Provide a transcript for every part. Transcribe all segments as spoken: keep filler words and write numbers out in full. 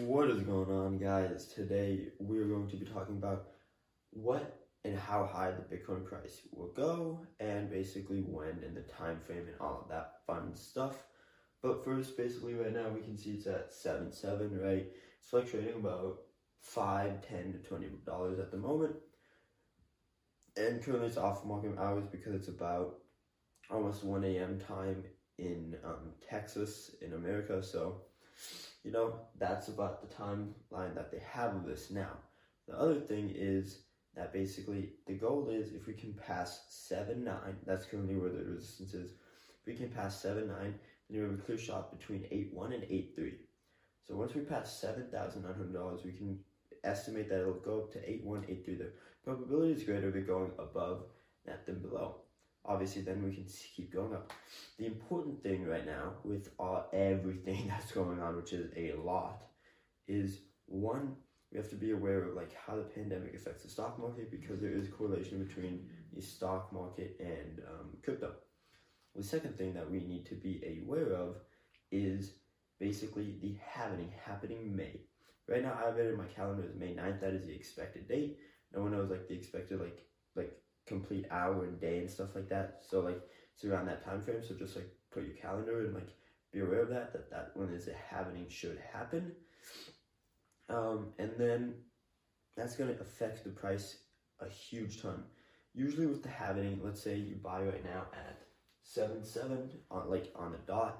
What is going on, guys? Today we are going to be talking about what and how high the Bitcoin price will go, and basically when and the time frame and all of that fun stuff. But first, basically right now we can see it's at seven seven, right? It's fluctuating about five, ten to twenty dollars at the moment, and currently it's off market hours because it's about almost one A M time in um, Texas in America. So you know, that's about the timeline that they have of this now. The other thing is that basically the goal is if we can pass seven nine, that's currently where the resistance is. If we can pass seven nine, then you have a clear shot between eight one and eight three. So once we pass seven thousand nine hundred dollars, we can estimate that it'll go up to eight one, eight three. The probability is greater of it going above that than below. Obviously, then we can keep going up. The important thing right now with all, everything that's going on, which is a lot, is one, we have to be aware of like how the pandemic affects the stock market, because there is a correlation between the stock market and um, crypto. The second thing that we need to be aware of is basically the halving happening May. Right now, I have it in my calendar as May ninth. That is the expected date. No one knows like the expected like like. complete hour and day and stuff like that, so like it's around that time frame. So just like put your calendar and like be aware of that that that when is it happening should happen, um and then that's going to affect the price a huge ton. Usually with the halving, let's say you buy right now at seven seven on like on the dot,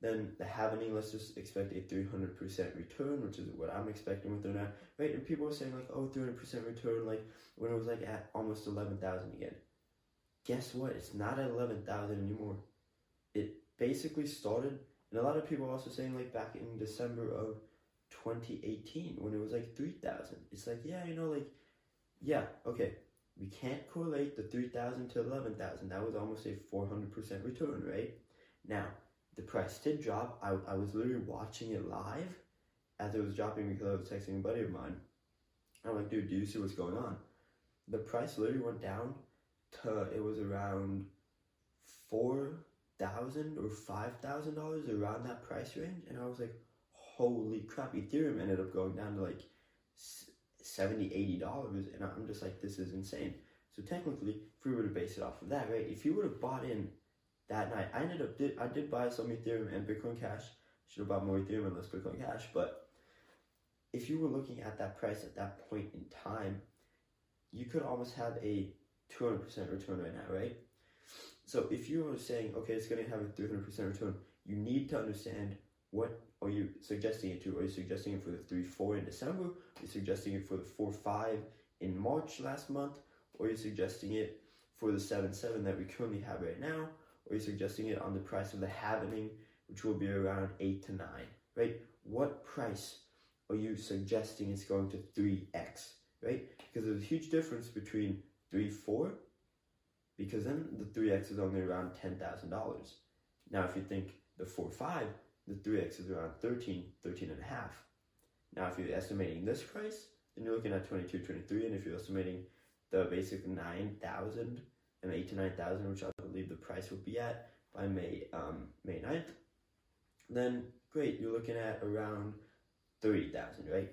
then the halving, let's just expect a three hundred percent return, which is what I'm expecting with it now, right? And people are saying like, oh, three hundred percent return, like when it was like at almost eleven thousand again. Guess what? It's not at eleven thousand anymore. It basically started, and a lot of people are also saying like back in December of twenty eighteen, when it was like three thousand. It's like, yeah, you know, like, yeah, okay. We can't correlate the three thousand to eleven thousand. That was almost a four hundred percent return, right? Now, the price did drop. I, I was literally watching it live as it was dropping because I was texting a buddy of mine. I'm like, dude, do you see what's going on? The price literally went down to, it was around four thousand or five thousand dollars, around that price range. And I was like, holy crap, Ethereum ended up going down to like seventy dollars, eighty dollars. And I'm just like, this is insane. So technically, if we were to base it off of that, right? If you would have bought in that night, I ended up, did, I did buy some Ethereum and Bitcoin Cash. Should have bought more Ethereum and less Bitcoin Cash. But if you were looking at that price at that point in time, you could almost have a two hundred percent return right now, right? So if you were saying, okay, it's going to have a three hundred percent return, you need to understand what are you suggesting it to. Are you suggesting it for the three four in December? Are you suggesting it for the four five in March last month? Or are you suggesting it for the seven seven that we currently have right now? Or you're suggesting it on the price of the halving, which will be around eight to nine, right? What price are you suggesting it's going to three X, right? Because there's a huge difference between three four, because then the three X is only around ten thousand dollars. Now, if you think the four five, the three X is around thirteen, thirteen and a half. Now, if you're estimating this price, then you're looking at twenty-two, twenty-three, and if you're estimating the basic nine thousand and eight to nine thousand, which I believe the price will be at by May um, May ninth, then great, you're looking at around thirty thousand, right?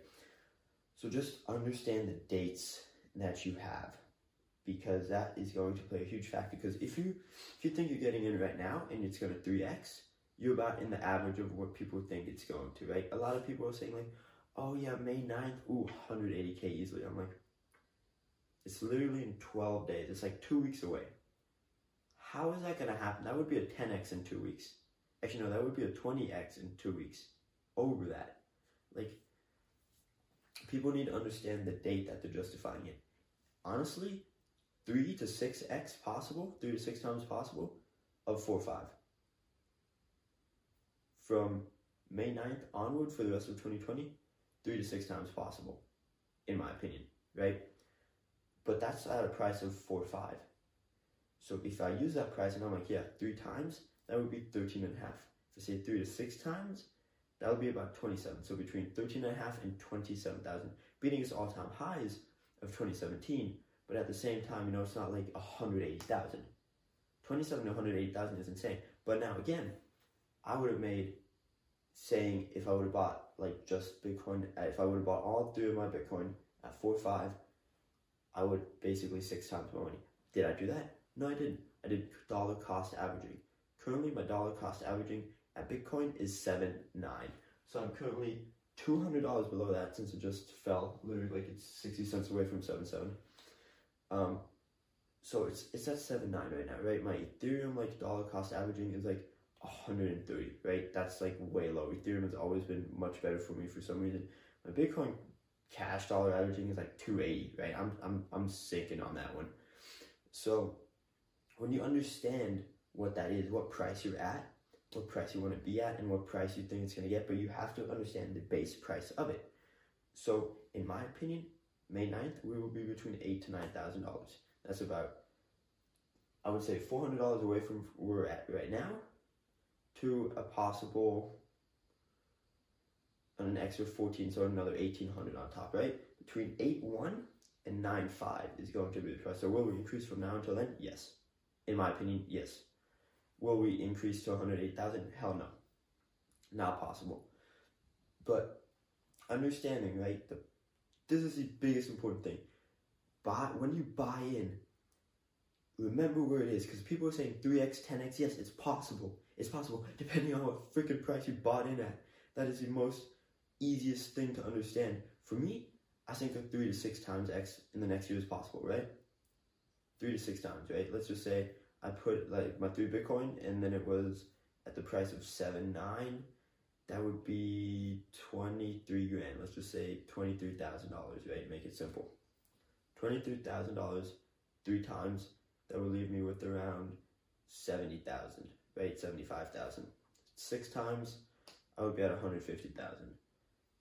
So just understand the dates that you have, because that is going to play a huge factor. Because if you if you think you're getting in right now and it's going to three X, you're about in the average of what people think it's going to, right? A lot of people are saying like, oh yeah, May ninth, ooh, one hundred eighty K easily. I'm like, it's literally in twelve days. It's like two weeks away. How is that going to happen? That would be a ten X in two weeks. Actually, no, that would be a twenty X in two weeks. Over that. Like, people need to understand the date that they're justifying it. Honestly, three to six X possible, three to six times possible, of four five. From May ninth onward for the rest of twenty twenty, three to six times possible, in my opinion, right? But that's at a price of four five. So if I use that price and I'm like, yeah, three times, that would be thirteen and a half. If I say three to six times, that would be about twenty-seven. So between thirteen and a half and twenty-seven thousand, beating its all-time highs of twenty seventeen. But at the same time, you know, it's not like one hundred eighty thousand. twenty-seven to one hundred eighty thousand is insane. But now again, I would have made, saying if I would have bought like just Bitcoin, if I would have bought all three of my Bitcoin at four or five, I would basically six times my money. Did I do that? No, I didn't. I did dollar cost averaging. Currently, my dollar cost averaging at Bitcoin is seven nine. So I'm currently two hundred dollars below that, since it just fell literally like it's sixty cents away from seven seven. Um, so it's it's at seven nine right now, right? My Ethereum like dollar cost averaging is like a hundred and thirty, right? That's like way low. Ethereum has always been much better for me for some reason. My Bitcoin cash dollar averaging is like two eighty, right? I'm I'm I'm sinking on that one. So when you understand what that is, what price you're at, what price you want to be at, and what price you think it's going to get, but you have to understand the base price of it. So, in my opinion, May ninth, we will be between eight to nine thousand dollars. That's about, I would say, four hundred dollars away from where we're at right now to a possible, an extra fourteen, so another eighteen hundred on top, right? Between eight one and nine five is going to be the price. So, will we increase from now until then? Yes. In my opinion, yes. Will we increase to one hundred eight thousand? Hell no. Not possible. But understanding, right, the, this is the biggest important thing. Buy, when you buy in, remember where it is. Because people are saying three X, ten X. Yes, it's possible. It's possible depending on what freaking price you bought in at. That is the most easiest thing to understand. For me, I think of three to six times X in the next year is possible, right? Three to six times, right? Let's just say I put like my three Bitcoin and then it was at the price of seven nine, that would be twenty-three grand. Let's just say twenty-three thousand dollars, right? Make it simple. Twenty-three thousand dollars three times, that would leave me with around seventy thousand, right? Seventy-five thousand. Six times, I would be at one hundred fifty thousand.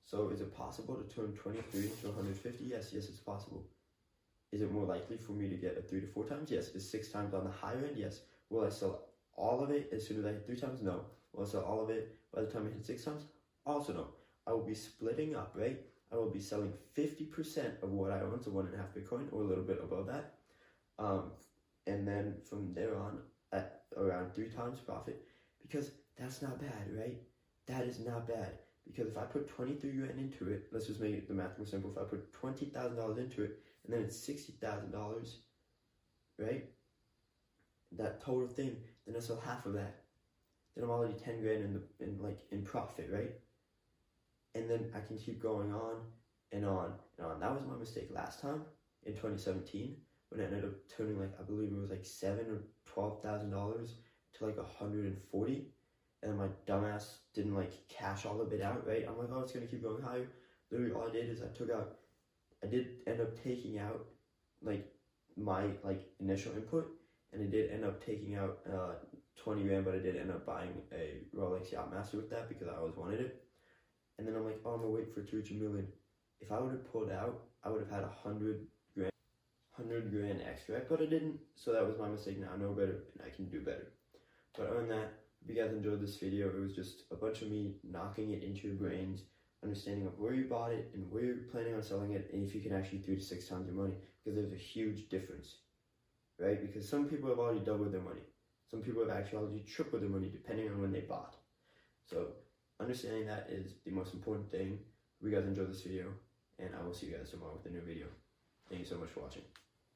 So is it possible to turn twenty-three to one hundred fifty? Yes, yes, it's possible. Is it more likely for me to get a three to four times? Yes. Is six times on the higher end? Yes. Will I sell all of it as soon as I hit three times? No. Will I sell all of it by the time I hit six times? Also no. I will be splitting up, right? I will be selling fifty percent of what I own, so one and a half Bitcoin or a little bit above that. Um, and then from there on, at around three times profit, because that's not bad, right? That is not bad. Because if I put twenty-three grand into it, let's just make the math more simple. If I put twenty thousand dollars into it, and then it's sixty thousand dollars, right? That total thing, then I sell half of that. Then I'm already ten grand in the in like in profit, right? And then I can keep going on and on and on. That was my mistake last time in twenty seventeen when I ended up turning like I believe it was like seven or twelve thousand dollars to like one hundred forty. And my dumbass didn't like cash all of it out, right? I'm like, oh, it's gonna keep going higher. Literally, all I did is I took out, I did end up taking out like my like initial input, and I did end up taking out uh, twenty grand, but I did end up buying a Rolex Yachtmaster with that because I always wanted it. And then I'm like, oh, I'm gonna wait for it to reach a million. If I would have pulled out, I would have had a hundred grand, hundred grand extra, but I didn't. So that was my mistake. Now I know better, and I can do better. But other than that, if you guys enjoyed this video, it was just a bunch of me knocking it into your brains, understanding of where you bought it and where you're planning on selling it, and if you can actually three to six times your money, because there's a huge difference, right? Because some people have already doubled their money. Some people have actually already tripled their money depending on when they bought. So understanding that is the most important thing. Hope you guys enjoyed this video, and I will see you guys tomorrow with a new video. Thank you so much for watching.